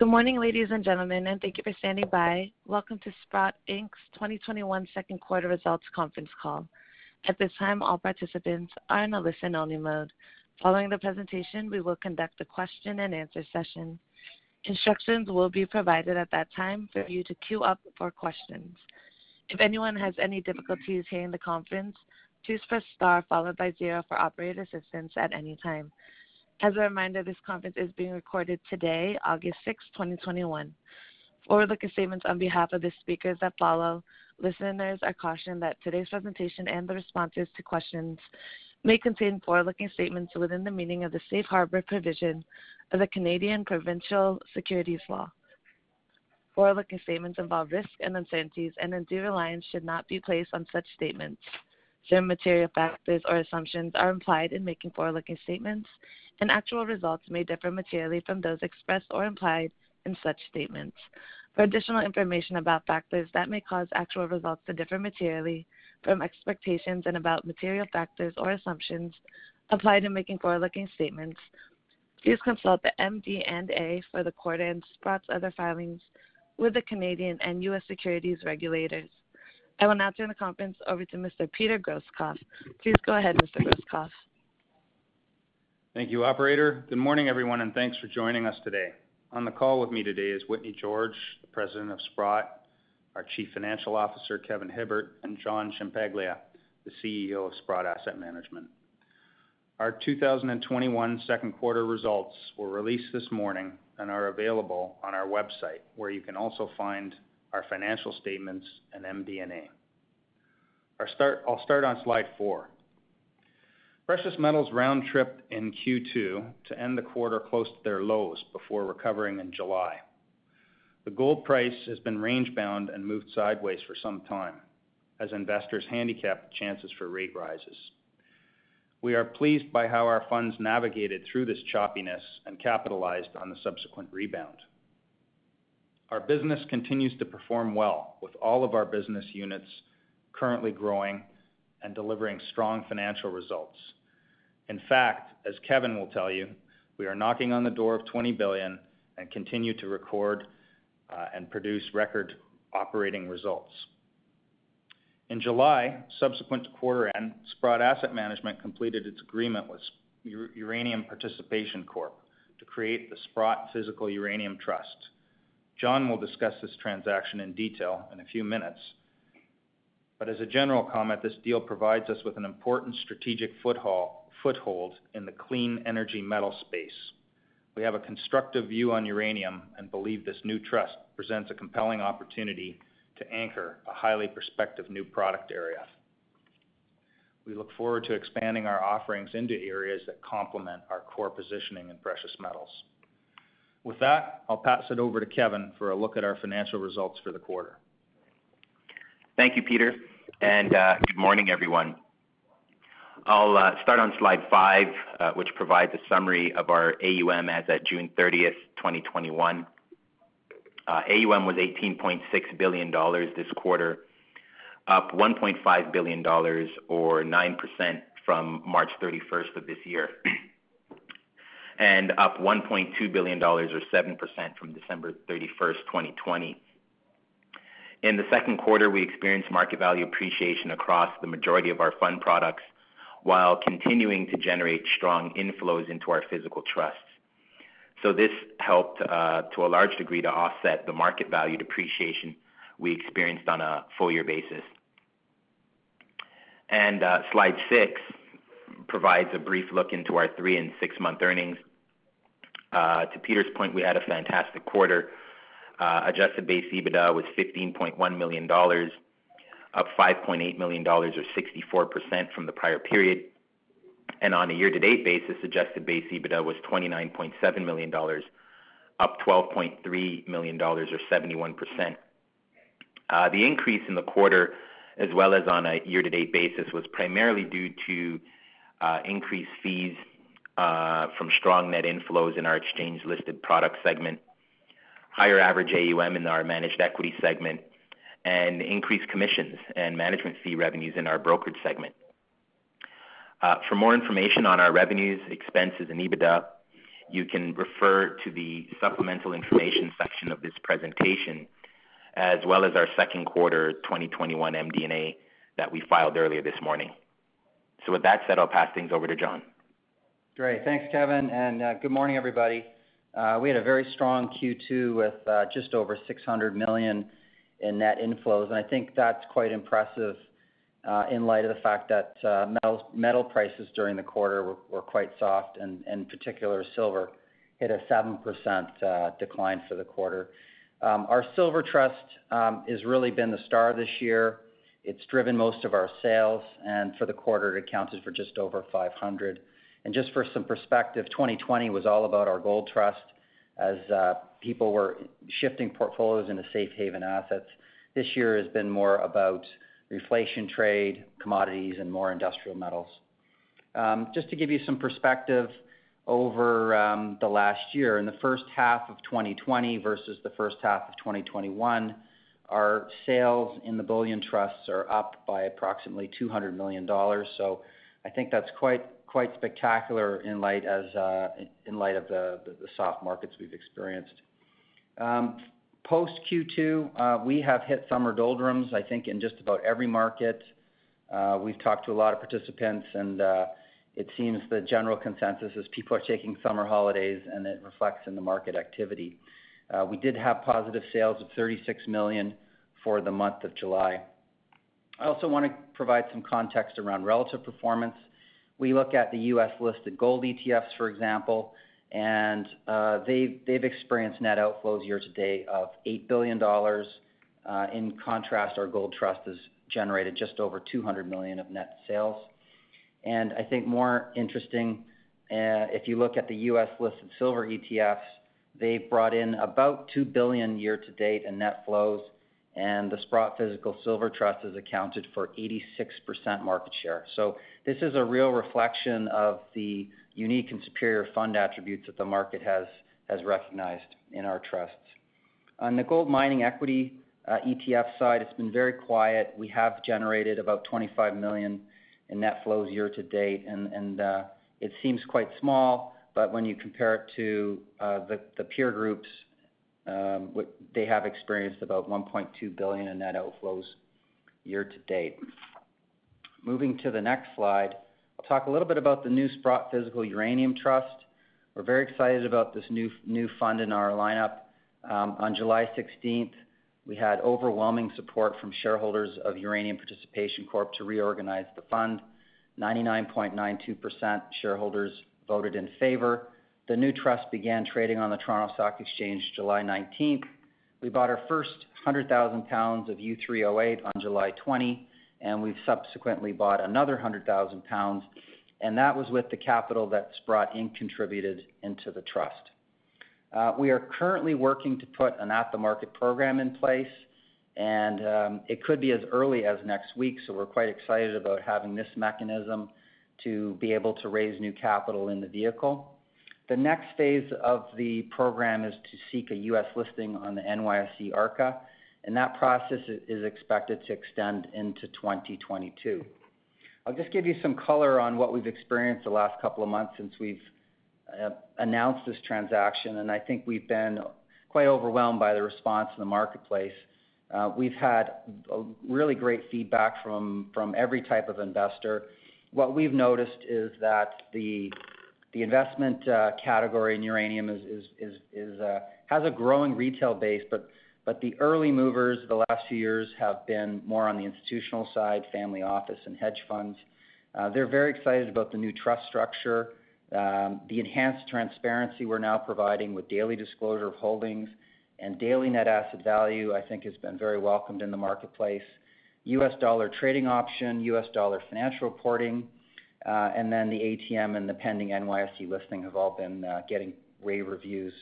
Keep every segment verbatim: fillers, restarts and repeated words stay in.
Good morning, ladies and gentlemen, and thank you for standing by. Welcome to Sprott Incorporated's twenty twenty-one second quarter results conference call. At this time, all participants are in a listen-only mode. Following the presentation, we will conduct a question and answer session. Instructions will be provided at that time for you to queue up for questions. If anyone has any difficulties hearing the conference, please press star followed by zero for operator assistance at any time. As a reminder, this conference is being recorded today, August sixth, twenty twenty-one. Forward-looking statements on behalf of the speakers that follow. Listeners are cautioned that today's presentation and the responses to questions may contain forward-looking statements within the meaning of the safe harbor provision of the Canadian Provincial Securities Law. Forward-looking statements involve risks and uncertainties, and undue reliance should not be placed on such statements. Certain material factors or assumptions are implied in making forward-looking statements, and actual results may differ materially from those expressed or implied in such statements. For additional information about factors that may cause actual results to differ materially from expectations and about material factors or assumptions applied in making forward-looking statements, please consult the M D and A for the quarter and Sprott's other filings with the Canadian and U S securities regulators. I will now turn the conference over to Mister Peter Grosskopf. Please go ahead, Mister Grosskopf. Thank you, operator. Good morning, everyone, and thanks for joining us today. On the call with me today is Whitney George, the president of Sprott, our chief financial officer, Kevin Hibbert, and John Ciampaglia, the C E O of Sprott Asset Management. Our two thousand twenty-one second quarter results were released this morning and are available on our website, where you can also find our financial statements, and M D and A. Our start, I'll start on slide four. Precious metals round-tripped in Q two to end the quarter close to their lows before recovering in July. The gold price has been range-bound and moved sideways for some time, as investors handicap chances for rate rises. We are pleased by how our funds navigated through this choppiness and capitalized on the subsequent rebound. Our business continues to perform well, with all of our business units currently growing and delivering strong financial results. In fact, as Kevin will tell you, we are knocking on the door of twenty billion dollars and continue to record uh, and produce record operating results. In July, subsequent to quarter end, Sprott Asset Management completed its agreement with Uranium Participation Corporation to create the Sprott Physical Uranium Trust. John will discuss this transaction in detail in a few minutes, but as a general comment, this deal provides us with an important strategic foothold in the clean energy metal space. We have a constructive view on uranium and believe this new trust presents a compelling opportunity to anchor a highly prospective new product area. We look forward to expanding our offerings into areas that complement our core positioning in precious metals. With that, I'll pass it over to Kevin for a look at our financial results for the quarter. Thank you, Peter, and uh, good morning, everyone. I'll uh, start on slide five, uh, which provides a summary of our A U M as at June thirtieth, twenty twenty-one. Uh, A U M was eighteen point six billion dollars this quarter, up one point five billion dollars or nine percent from March thirty-first of this year, and up one point two billion dollars or seven percent from December thirty-first, twenty twenty. In the second quarter, we experienced market value appreciation across the majority of our fund products while continuing to generate strong inflows into our physical trusts. So this helped uh, to a large degree to offset the market value depreciation we experienced on a full year basis. And uh, slide six provides a brief look into our three and six month earnings. Uh, to Peter's point, we had a fantastic quarter. Uh, adjusted base EBITDA was fifteen point one million dollars, up five point eight million dollars or sixty-four percent from the prior period. And on a year-to-date basis, adjusted base EBITDA was twenty-nine point seven million dollars, up twelve point three million dollars or seventy-one percent. Uh, the increase in the quarter, as well as on a year-to-date basis, was primarily due to uh, increased fees uh, from strong net inflows in our exchange-listed product segment, higher average A U M in our managed equity segment, and increased commissions and management fee revenues in our brokerage segment. Uh, for more information on our revenues, expenses, and EBITDA, you can refer to the supplemental information section of this presentation, as well as our second quarter twenty twenty-one M D and A that we filed earlier this morning. So with that said, I'll pass things over to John. Great. Thanks, Kevin, and uh, good morning, everybody. Uh, we had a very strong Q two with uh, just over six hundred million dollars in net inflows, and I think that's quite impressive uh, in light of the fact that uh, metal, metal prices during the quarter were, were quite soft, and, and in particular, silver hit a seven percent uh, decline for the quarter. Um, our silver trust um, has really been the star this year. It's driven most of our sales, and for the quarter, it accounted for just over five hundred. And just for some perspective, twenty twenty was all about our gold trust as uh, people were shifting portfolios into safe haven assets. This year has been more about reflation trade, commodities, and more industrial metals. Um, just to give you some perspective, over um, the last year, in the first half of twenty twenty versus the first half of twenty twenty-one, our sales in the bullion trusts are up by approximately two hundred million dollars. So I think that's quite quite spectacular in light as uh, in light of the, the, the soft markets we've experienced. Um, post Q two, uh, we have hit summer doldrums, I think, in just about every market. Uh, we've talked to a lot of participants, and uh, it seems the general consensus is people are taking summer holidays, and it reflects in the market activity. Uh, we did have positive sales of thirty-six million dollars for the month of July. I also want to provide some context around relative performance. We look at the U S listed gold E T Fs, for example, and uh, they've, they've experienced net outflows year to date of eight billion dollars. Uh, in contrast, our gold trust has generated just over two hundred million dollars of net sales. And I think more interesting, uh, if you look at the U S listed silver E T Fs, they've brought in about two billion dollars year to date in net flows, and the Sprott Physical Silver Trust has accounted for eighty-six percent market share. So this is a real reflection of the unique and superior fund attributes that the market has, has recognized in our trusts. On the gold mining equity uh, E T F side, it's been very quiet. We have generated about twenty-five million dollars in net flows year to date, and, and uh, it seems quite small, but when you compare it to uh, the, the peer groups, Um, they have experienced about one point two billion dollars in net outflows year to date. Moving to the next slide, I'll talk a little bit about the new Sprott Physical Uranium Trust. We're very excited about this new new fund in our lineup. Um, on July sixteenth, we had overwhelming support from shareholders of Uranium Participation Corporation to reorganize the fund. ninety-nine point nine two percent shareholders voted in favor. The new trust began trading on the Toronto Stock Exchange July nineteenth. We bought our first one hundred thousand pounds of U three oh eight on July twentieth, and we've subsequently bought another one hundred thousand pounds, and that was with the capital that Sprott Incorporated contributed into the trust. Uh, we are currently working to put an at-the-market program in place, and um, it could be as early as next week, so we're quite excited about having this mechanism to be able to raise new capital in the vehicle. The next phase of the program is to seek a U S listing on the N Y S E ARCA, and that process is expected to extend into twenty twenty-two. I'll just give you some color on what we've experienced the last couple of months since we've uh, announced this transaction, and I think we've been quite overwhelmed by the response in the marketplace. Uh, we've had really great feedback from, from every type of investor. What we've noticed is that the The investment uh, category in uranium is, is, is, is, uh, has a growing retail base, but, but the early movers the last few years have been more on the institutional side, family office and hedge funds. Uh, they're very excited about the new trust structure, um, the enhanced transparency we're now providing with daily disclosure of holdings, and daily net asset value, I think, has been very welcomed in the marketplace. U S dollar trading option, U S dollar financial reporting, Uh, and then the A T M and the pending N Y S E listing have all been uh, getting rave reviews.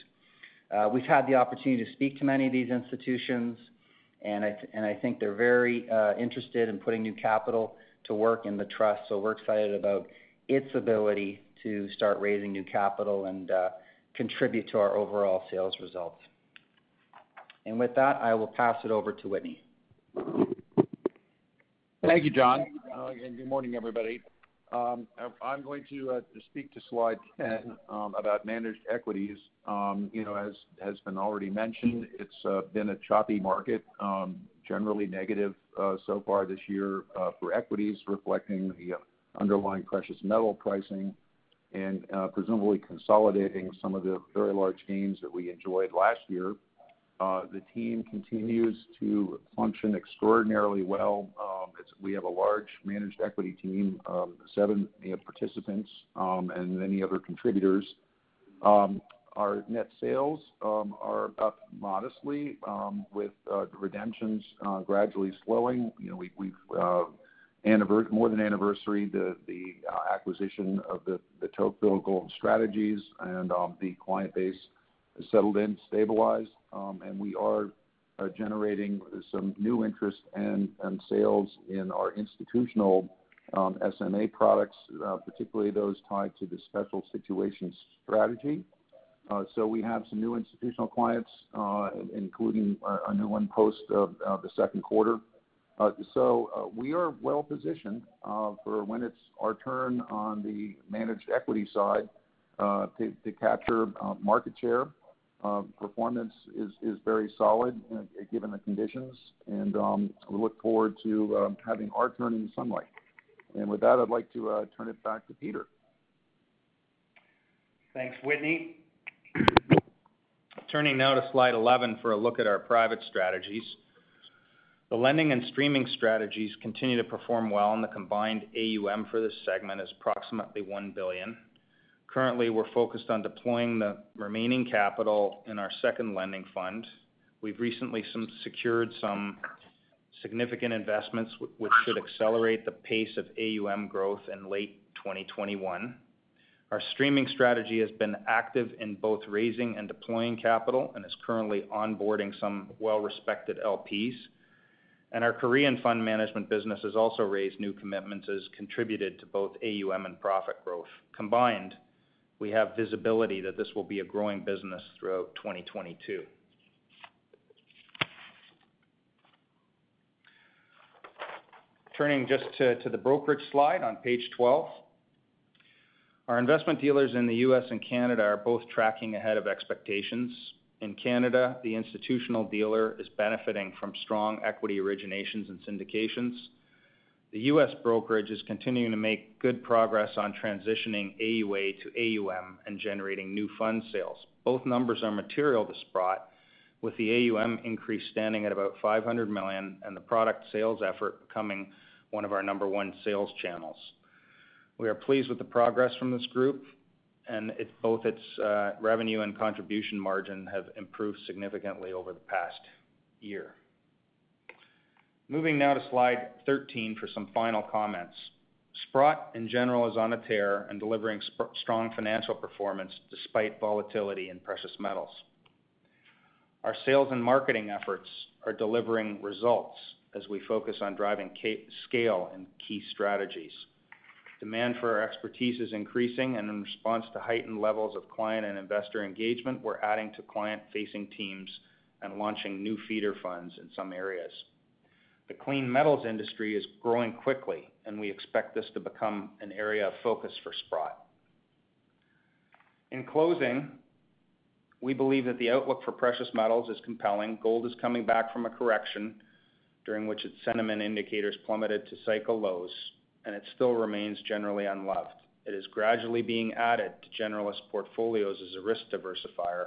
Uh, we've had the opportunity to speak to many of these institutions, and I, th- and I think they're very uh, interested in putting new capital to work in the trust, so we're excited about its ability to start raising new capital and uh, contribute to our overall sales results. And with that, I will pass it over to Whitney. Thank you, John. Uh, and good morning, everybody. Um, I'm going to, uh, to speak to slide ten um, about managed equities. Um, you know, as has been already mentioned, it's uh, been a choppy market, um, generally negative uh, so far this year uh, for equities, reflecting the underlying precious metal pricing and uh, presumably consolidating some of the very large gains that we enjoyed last year. Uh, the team continues to function extraordinarily well. Um, it's, we have a large managed equity team, um, seven you know, participants um, and many other contributors. Um, our net sales um, are up modestly um, with uh, redemptions uh, gradually slowing. You know, we, we've uh, annivers- more than anniversary the, the uh, acquisition of the, the Tocqueville Golden Strategies, and um, the client base settled in, stabilized, um, and we are uh, generating some new interest and, and sales in our institutional um, S M A products, uh, particularly those tied to the special situations strategy. Uh, so we have some new institutional clients, uh, including a, a new one post of uh, the second quarter. Uh, so uh, we are well positioned uh, for when it's our turn on the managed equity side uh, to, to capture uh, market share. Uh, performance is, is very solid uh, given the conditions, and um, we look forward to um, having our turn in the sunlight. And with that, I'd like to uh, turn it back to Peter. Thanks, Whitney. Turning now to slide eleven for a look at our private strategies. The lending and streaming strategies continue to perform well, and the combined A U M for this segment is approximately one billion dollars. Currently, we're focused on deploying the remaining capital in our second lending fund. We've recently some secured some significant investments w- which should accelerate the pace of A U M growth in late twenty twenty-one. Our streaming strategy has been active in both raising and deploying capital, and is currently onboarding some well-respected L Ps. And our Korean fund management business has also raised new commitments, as contributed to both A U M and profit growth. Combined, we have visibility that this will be a growing business throughout twenty twenty-two. Turning just to, to the brokerage slide on page twelve, our investment dealers in the U S and Canada are both tracking ahead of expectations. In Canada, the institutional dealer is benefiting from strong equity originations and syndications. The U S brokerage is continuing to make good progress on transitioning A U A to A U M and generating new fund sales. Both numbers are material to Sprott, with the A U M increase standing at about five hundred million dollars and the product sales effort becoming one of our number one sales channels. We are pleased with the progress from this group, and it's both its uh, revenue and contribution margin have improved significantly over the past year. Moving now to slide thirteen for some final comments. Sprott in general is on a tear and delivering sp- strong financial performance despite volatility in precious metals. Our sales and marketing efforts are delivering results as we focus on driving ca- scale in key strategies. Demand for our expertise is increasing, and in response to heightened levels of client and investor engagement, we're adding to client-facing teams and launching new feeder funds in some areas. The clean metals industry is growing quickly, and we expect this to become an area of focus for Sprott. In closing, we believe that the outlook for precious metals is compelling. Gold is coming back from a correction, during which its sentiment indicators plummeted to cycle lows, and it still remains generally unloved. It is gradually being added to generalist portfolios as a risk diversifier,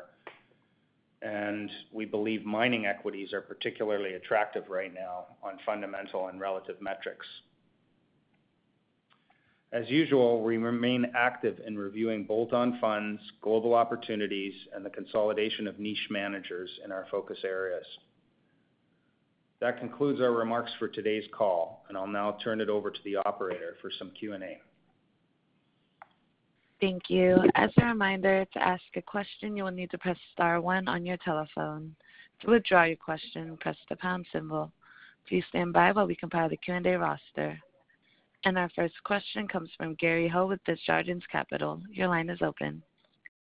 and we believe mining equities are particularly attractive right now on fundamental and relative metrics. As usual, we remain active in reviewing bolt-on funds, global opportunities, and the consolidation of niche managers in our focus areas. That concludes our remarks for today's call, and I'll now turn it over to the operator for some Q and A. Thank you. As a reminder, to ask a question, you will need to press star one on your telephone. To withdraw your question, press the pound symbol. Please stand by while we compile the Q and A roster. And our first question comes from Gary Ho with Desjardins Capital. Your line is open.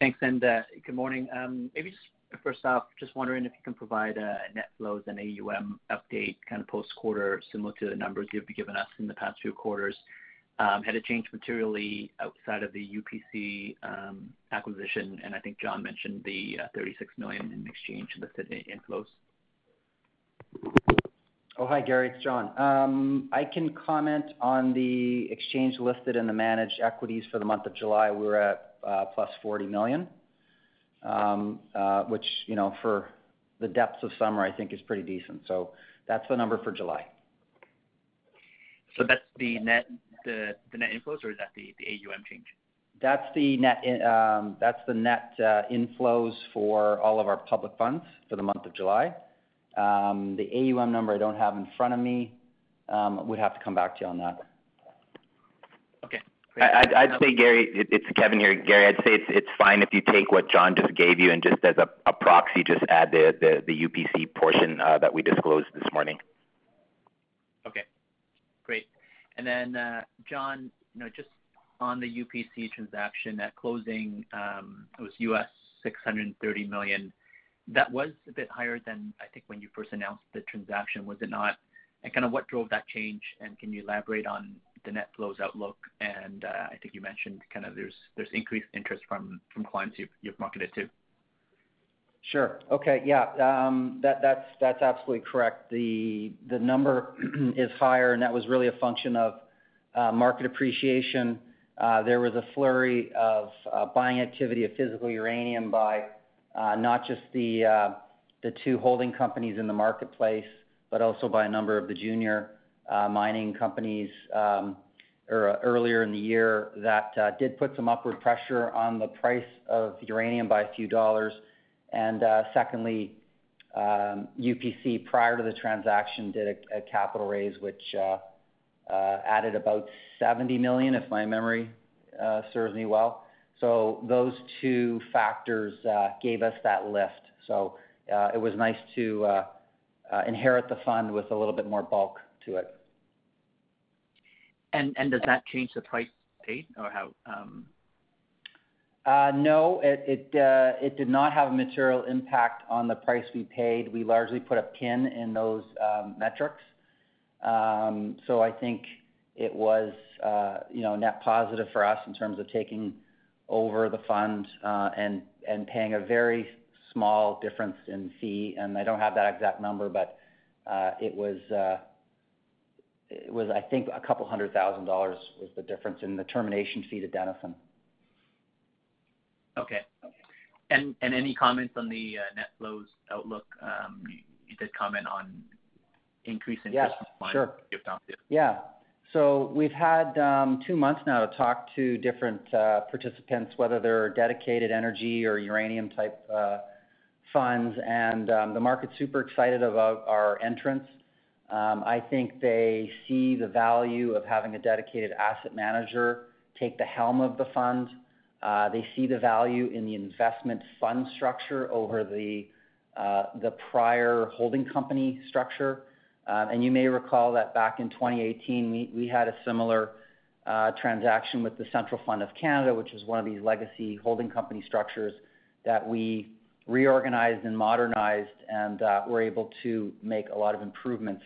Thanks, and uh, good morning. Um, maybe just first off, just wondering if you can provide a net flows and A U M update kind of post-quarter, similar to the numbers you've given us in the past few quarters. Um, had it changed materially outside of the U P C um, acquisition? And I think John mentioned the uh, thirty-six million dollars in exchange listed inflows. Oh, hi, Gary. It's John. Um, I can comment on the exchange listed and the managed equities for the month of July. We were at uh, plus forty million dollars, um, uh, which, you know, for the depths of summer, I think is pretty decent. So that's the number for July. So that's the net, the, the net inflows, or is that the, the A U M change? That's the net. In, um, that's the net uh, inflows for all of our public funds for the month of July. Um, the A U M number I don't have in front of me. Um, would have to come back to you on that. Okay. I'd, I'd say, Gary, it, it's Kevin here. Gary, I'd say it's it's fine if you take what John just gave you and just as a, a proxy, just add the, the, the U P C portion uh, that we disclosed this morning. Okay, great. And then, uh, John, you know, just on the U P C transaction at closing, um, it was U S six hundred thirty million dollars. That was a bit higher than I think when you first announced the transaction, was it not? And kind of what drove that change? And can you elaborate on the net flows outlook? And uh, I think you mentioned kind of there's there's increased interest from from clients you've, you've marketed to. Sure. Okay. Yeah. Um, that that's that's absolutely correct. The the number is higher, and that was really a function of uh, market appreciation. Uh, there was a flurry of uh, buying activity of physical uranium by. Uh, not just the uh, the two holding companies in the marketplace, but also by a number of the junior uh, mining companies um, or, uh, earlier in the year that uh, did put some upward pressure on the price of uranium by a few dollars. And uh, secondly, um, U P C prior to the transaction did a, a capital raise, which uh, uh, added about seventy million dollars, if my memory uh, serves me well. So those two factors uh, gave us that lift. So uh, it was nice to uh, uh, inherit the fund with a little bit more bulk to it. And and does that change the price paid or how? Um... Uh, no, it it, uh, it did not have a material impact on the price we paid. We largely put a pin in those um, metrics. Um, so I think it was uh, you know net positive for us in terms of taking over the fund uh, and and paying a very small difference in fee, and I don't have that exact number, but uh, it was uh, it was I think a couple hundred thousand dollars was the difference in the termination fee to Denison. Okay, and and any comments on the uh, net flows outlook? Um, you, you did comment on increase in yes, sure, yeah. So we've had um, two months now to talk to different uh, participants, whether they're dedicated energy or uranium type uh, funds, and um, the market's super excited about our entrance. Um, I think they see the value of having a dedicated asset manager take the helm of the fund. Uh, they see the value in the investment fund structure over the uh, the prior holding company structure. Um, and you may recall that back in twenty eighteen, we, we had a similar uh, transaction with the Central Fund of Canada, which was one of these legacy holding company structures that we reorganized and modernized, and uh, were able to make a lot of improvements,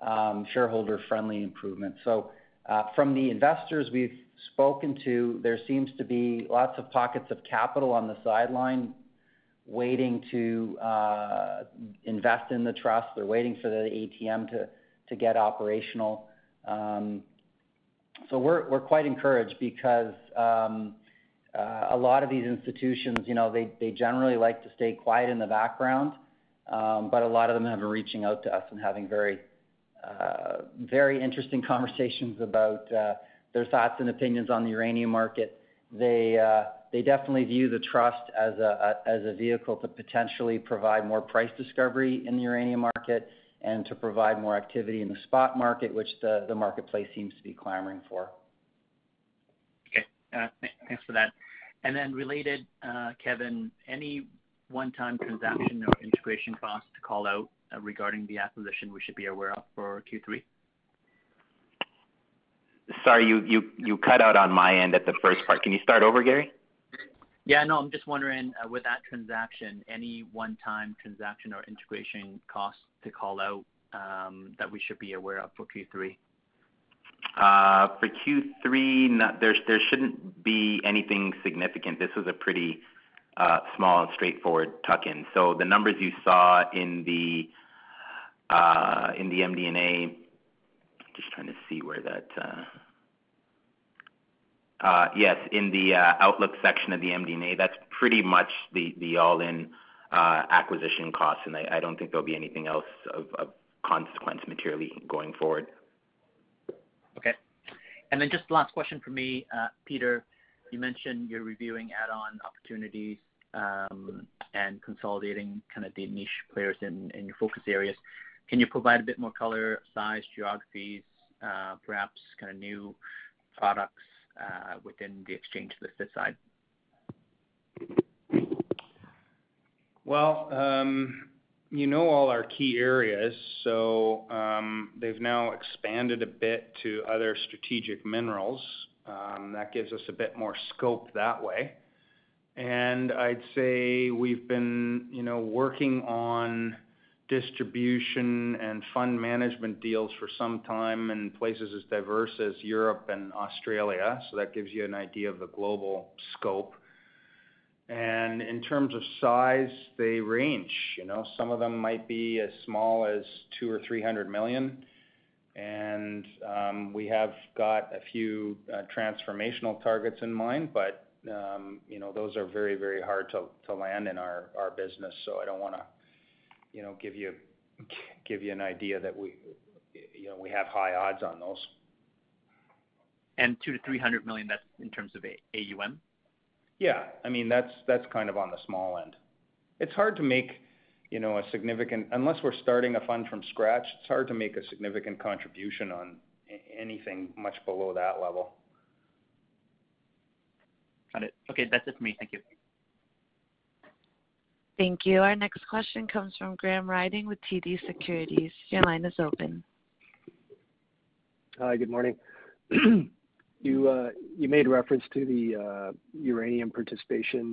um, shareholder-friendly improvements. So uh, from the investors we've spoken to, there seems to be lots of pockets of capital on the sideline waiting to uh, invest in the trust. They're waiting for the A T M to, to get operational. Um, so we're we're quite encouraged because um, uh, a lot of these institutions, you know, they they generally like to stay quiet in the background, um, but a lot of them have been reaching out to us and having very uh, very interesting conversations about uh, their thoughts and opinions on the uranium market. They uh, they definitely view the trust as a, a as a vehicle to potentially provide more price discovery in the uranium market and to provide more activity in the spot market, which the, the marketplace seems to be clamoring for. Okay, uh, th- thanks for that. And then related, uh, Kevin, any one-time transaction or integration costs to call out uh, regarding the acquisition we should be aware of for Q three? Sorry, you, you, you cut out on my end at the first part. Can you start over, Gary? Yeah, no, I'm just wondering, uh, with that transaction, any one-time transaction or integration costs to call out um, that we should be aware of for Q three? Uh, for Q three, not, there, there shouldn't be anything significant. This was a pretty uh, small and straightforward tuck-in. So the numbers you saw in the uh, in the M D and A, just trying to see where that... Uh, Uh, yes, in the uh, Outlook section of the M D and A, that's pretty much the, the all-in uh, acquisition costs, and I, I don't think there'll be anything else of, of consequence materially going forward. Okay. And then just last question for me, uh, Peter, you mentioned you're reviewing add-on opportunities um, and consolidating kind of the niche players in, in your focus areas. Can you provide a bit more color, size, geographies, uh, perhaps kind of new products Uh, within the exchange listed side? Well, um, you know all our key areas, so um, they've now expanded a bit to other strategic minerals. Um, that gives us a bit more scope that way. And I'd say we've been, you know, working on distribution and fund management deals for some time in places as diverse as Europe and Australia. So that gives you an idea of the global scope. And in terms of size, they range. You know, some of them might be as small as two or three hundred million. And um, we have got a few uh, transformational targets in mind, but um, you know, those are very, very hard to, to land in our, our business. So I don't want to, you know, give you give you an idea that we, you know, we have high odds on those. And two to three hundred million. That's in terms of A U M. Yeah, I mean that's that's kind of on the small end. It's hard to make, you know, a significant, unless we're starting a fund from scratch. It's hard to make a significant contribution on anything much below that level. Got it. Okay, that's it for me. Thank you. Thank you. Our next question comes from Graham Riding with T D Securities. Your line is open. Hi, good morning. you uh, you made reference to the uh, uranium participation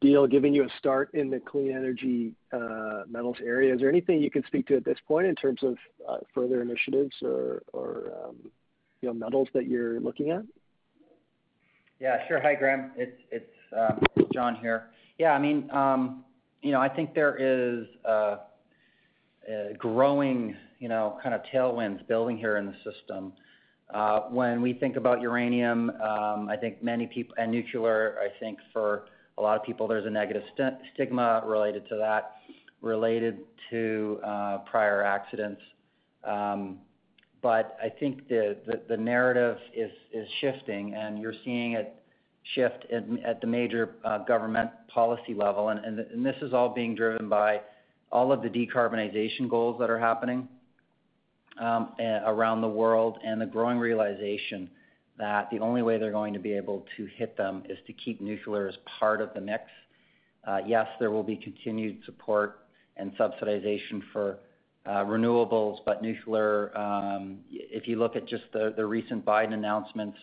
deal giving you a start in the clean energy uh, metals area. Is there anything you can speak to at this point in terms of uh, further initiatives or, or um, you know, metals that you're looking at? Yeah, sure. Hi, Graham. It's it's um, John here. Yeah, I mean, um, you know, I think there is uh, a growing, you know, kind of tailwinds building here in the system. Uh, when we think about uranium, um, I think many people, and nuclear, I think for a lot of people, there's a negative st- stigma related to that, related to uh, prior accidents. Um, but I think the, the, the narrative is, is shifting, and you're seeing it shift in, at the major uh, government policy level. And, and, and this is all being driven by all of the decarbonization goals that are happening um, around the world, and the growing realization that the only way they're going to be able to hit them is to keep nuclear as part of the mix. Uh, yes, there will be continued support and subsidization for uh, renewables, but nuclear, um, if you look at just the, the recent Biden announcements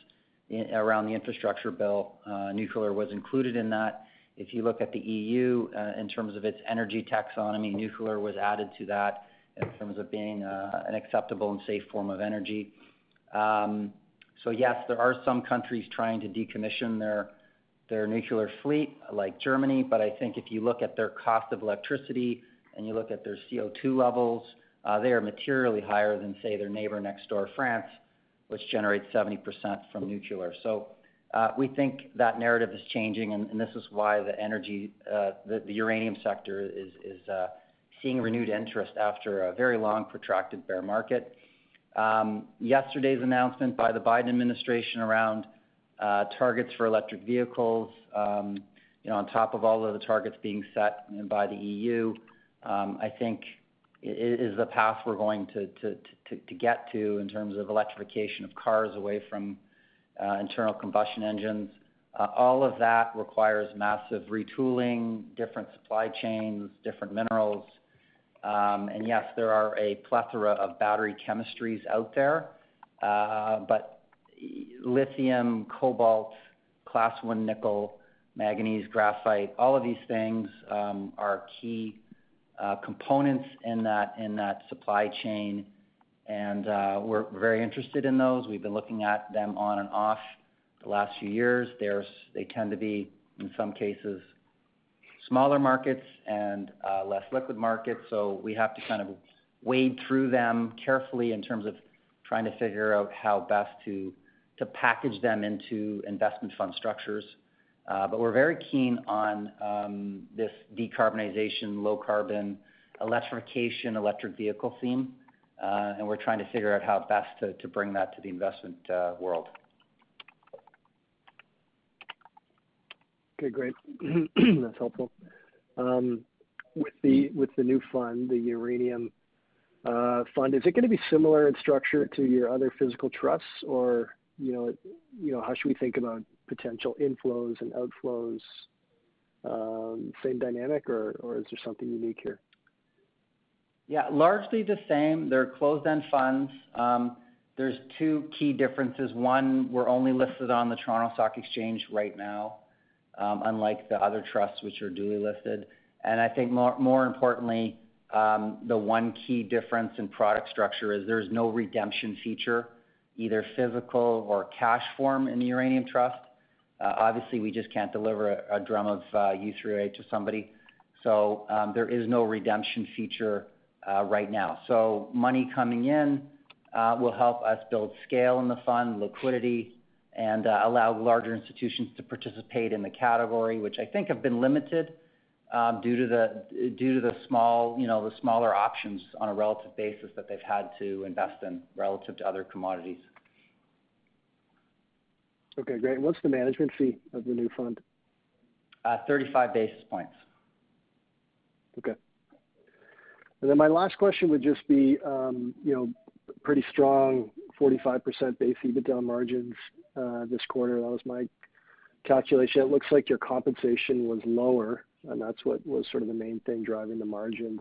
around the infrastructure bill, uh, nuclear was included in that. If you look at the E U uh, in terms of its energy taxonomy, nuclear was added to that in terms of being uh, an acceptable and safe form of energy. Um, so yes, there are some countries trying to decommission their their nuclear fleet, like Germany, but I think if you look at their cost of electricity and you look at their C O two levels, uh, they are materially higher than, say, their neighbor next door, France, which generates seventy percent from nuclear. So uh, we think that narrative is changing, and, and this is why the energy, uh, the, the uranium sector is, is uh, seeing renewed interest after a very long, protracted bear market. Um, yesterday's announcement by the Biden administration around uh, targets for electric vehicles, um, you know, on top of all of the targets being set by the E U, um, I think is the path we're going to, to, to, to get to in terms of electrification of cars away from uh, internal combustion engines. Uh, all of that requires massive retooling, different supply chains, different minerals. Um, and yes, there are a plethora of battery chemistries out there, uh, but lithium, cobalt, class one nickel, manganese, graphite, all of these things um, are key uh, components in that, in that supply chain. And uh, we're very interested in those. We've been looking at them on and off the last few years. There's, they tend to be, in some cases, smaller markets and uh, less liquid markets, so we have to kind of wade through them carefully in terms of trying to figure out how best to to package them into investment fund structures. Uh, but we're very keen on um, this decarbonization, low carbon, electrification, electric vehicle theme, uh, and we're trying to figure out how best to, to bring that to the investment uh, world. Okay, great. That's helpful. Um, with the with the new fund, the uranium uh, fund, is it going to be similar in structure to your other physical trusts, or you know, you know, how should we think about potential inflows and outflows? Um, same dynamic, or or is there something unique here? Yeah, largely the same. They're closed-end funds. Um, there's two key differences. One, we're only listed on the Toronto Stock Exchange right now. Um, unlike the other trusts, which are duly listed. And I think more, more importantly, um, the one key difference in product structure is there's no redemption feature, either physical or cash form in the uranium trust. Uh, obviously, we just can't deliver a, a drum of uh, U three oh eight to somebody. So um, there is no redemption feature uh, right now. So money coming in uh, will help us build scale in the fund, liquidity, and uh, allow larger institutions to participate in the category, which I think have been limited um, due to the due to the small, you know, the smaller options on a relative basis that they've had to invest in relative to other commodities. Okay, great. What's the management fee of the new fund? Uh, thirty-five basis points. Okay. And then my last question would just be, um, you know, pretty strong forty-five percent base EBITDA margins uh, this quarter. That was my calculation. It looks like your compensation was lower, and that's what was sort of the main thing driving the margins.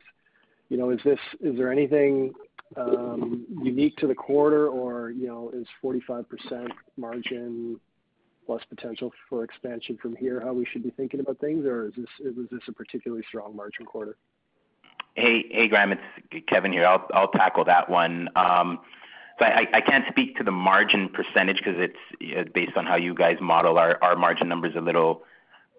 You know, is this is there anything um, unique to the quarter, or you know, is forty-five percent margin plus potential for expansion from here how we should be thinking about things, or is this was this a particularly strong margin quarter? Hey, hey, Graham, it's Kevin here. I'll I'll tackle that one. Um, So I, I can't speak to the margin percentage because it's you know, based on how you guys model. Our, our margin numbers a little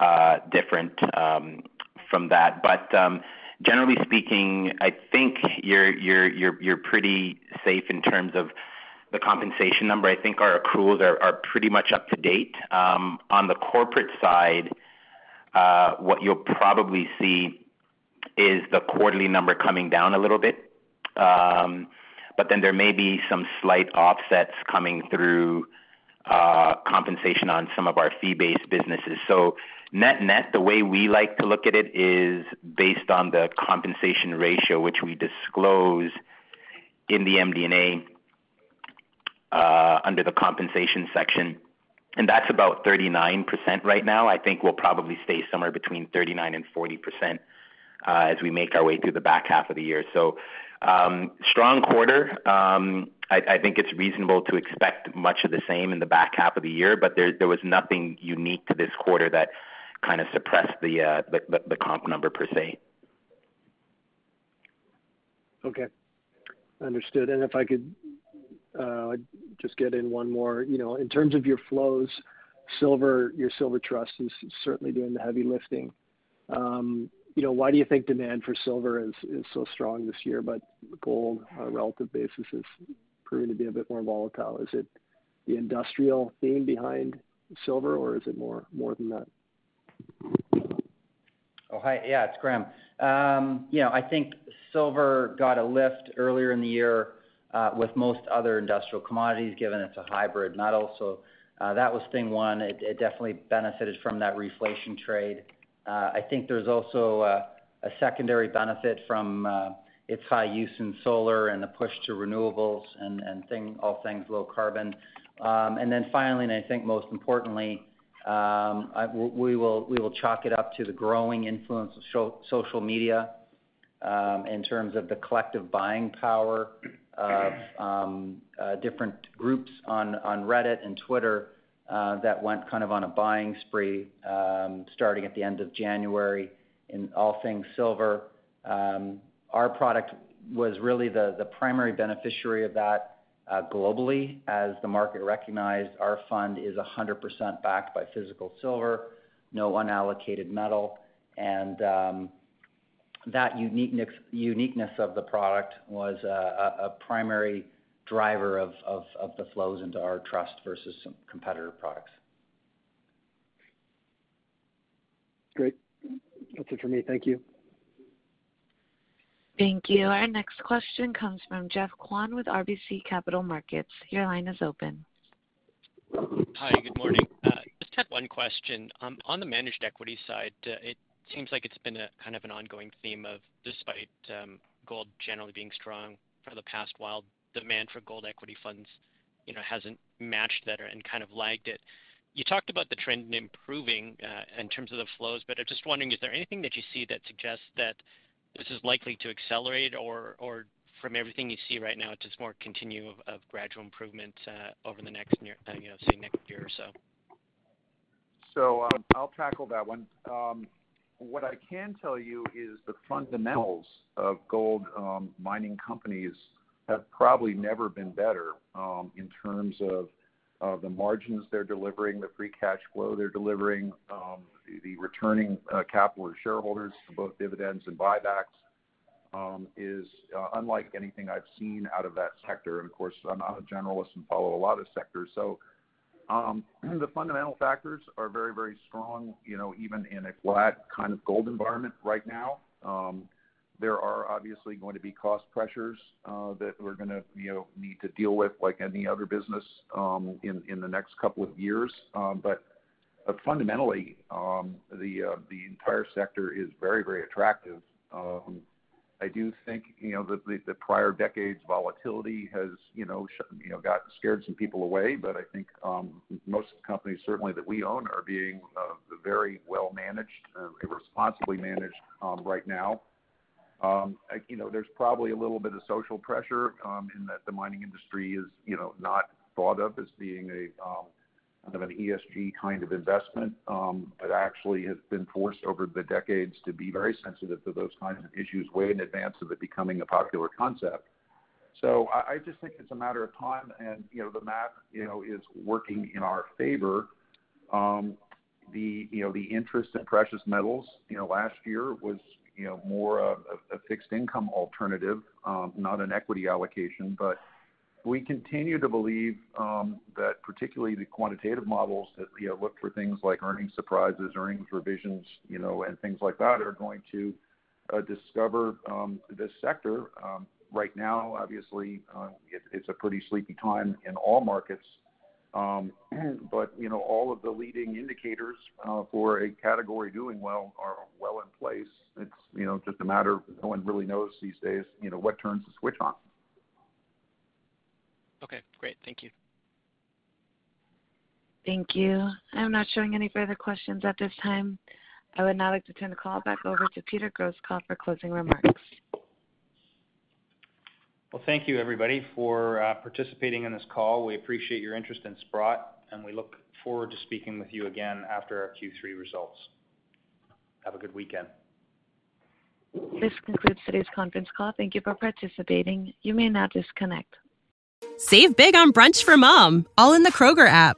uh, different um, from that. But um, generally speaking, I think you're you're you're you're pretty safe in terms of the compensation number. I think our accruals are, are pretty much up to date. Um, on the corporate side, uh, what you'll probably see is the quarterly number coming down a little bit. Um, But then there may be some slight offsets coming through uh, compensation on some of our fee-based businesses. So net-net, the way we like to look at it is based on the compensation ratio, which we disclose in the M D and A uh, under the compensation section. And that's about thirty-nine percent right now. I think we'll probably stay somewhere between thirty-nine and forty percent uh, as we make our way through the back half of the year. So Um, strong quarter. Um, I, I think it's reasonable to expect much of the same in the back half of the year, but there, there was nothing unique to this quarter that kind of suppressed the, uh, the, the, the comp number per se. Okay. Understood. And if I could uh, just get in one more, you know, in terms of your flows, silver, your silver trust is certainly doing the heavy lifting. Um, You know, why do you think demand for silver is, is so strong this year, but gold on a relative basis is proving to be a bit more volatile? Is it the industrial theme behind silver, or is it more more than that? Oh, hi. Yeah, it's Graham. Um, you know, I think silver got a lift earlier in the year uh, with most other industrial commodities, given it's a hybrid metal. So uh, that was thing one. It, it definitely benefited from that reflation trade. Uh, I think there's also uh, a secondary benefit from uh, its high use in solar and the push to renewables and, and thing, all things low carbon. Um, and then finally, and I think most importantly, um, I, we will we will chalk it up to the growing influence of show, social media um, in terms of the collective buying power of um, uh, different groups on, on Reddit and Twitter uh, that went kind of on a buying spree um, starting at the end of January in all things silver. Um, our product was really the, the primary beneficiary of that. Uh, globally, as the market recognized, our fund is one hundred percent backed by physical silver, no unallocated metal, and um, that uniqueness, uniqueness of the product was a, a, a primary driver of, of, of the flows into our trust versus some competitor products. Great. That's it for me. Thank you. Thank you. Our next question comes from Jeff Kwan with R B C Capital Markets. Your line is open. Hi, good morning. Uh, just had one question. Um, on the managed equity side, uh, it seems like it's been a kind of an ongoing theme of, despite um, gold generally being strong for the past while, demand for gold equity funds, you know, hasn't matched that and kind of lagged it. You talked about the trend improving uh, in terms of the flows, but I'm just wondering, is there anything that you see that suggests that this is likely to accelerate, or, or from everything you see right now, it's just more continue of, of gradual improvement uh, over the next year, uh, you know, say next year or so? So um, I'll tackle that one. Um, what I can tell you is the fundamentals of gold um, mining companies have probably never been better um, in terms of uh, the margins they're delivering, the free cash flow they're delivering, um, the returning uh, capital to shareholders, both dividends and buybacks, um, is uh, unlike anything I've seen out of that sector. And of course, I'm not a generalist and follow a lot of sectors. So um, the fundamental factors are very, very strong, you know, even in a flat kind of gold environment right now. Um, there are obviously going to be cost pressures uh, that we're going to, you know, need to deal with like any other business um, in, in the next couple of years. Um, but Uh, fundamentally, um, the uh, the entire sector is very, very attractive. Um, I do think, you know, the, the, the prior decade's volatility has, you know, sh- you know, got scared some people away, but I think um, most companies, certainly that we own, are being uh, very well managed, uh, responsibly managed um, right now. Um, I, you know, there's probably a little bit of social pressure um, in that the mining industry is, you know, not thought of as being a um, kind of an E S G kind of investment, um, but actually has been forced over the decades to be very sensitive to those kinds of issues way in advance of it becoming a popular concept. So I, I just think it's a matter of time, and you know the math, you know, is working in our favor. Um, the you know the interest in precious metals, you know, last year was you know more a, a fixed income alternative, um, not an equity allocation, but we continue to believe um, that particularly the quantitative models that you know, look for things like earnings surprises, earnings revisions, you know, and things like that are going to uh, discover um, this sector. Um, right now, obviously, uh, it, it's a pretty sleepy time in all markets. Um, but, you know, all of the leading indicators uh, for a category doing well are well in place. It's, you know, just a matter of no one really knows these days, you know, what turns the switch on. Okay, great. Thank you. Thank you. I'm not showing any further questions at this time. I would now like to turn the call back over to Peter Grosskopf for closing remarks. Well, thank you, everybody, for uh, participating in this call. We appreciate your interest in Sprott, and we look forward to speaking with you again after our Q three results. Have a good weekend. This concludes today's conference call. Thank you for participating. You may now disconnect. Save big on brunch for mom, all in the Kroger app.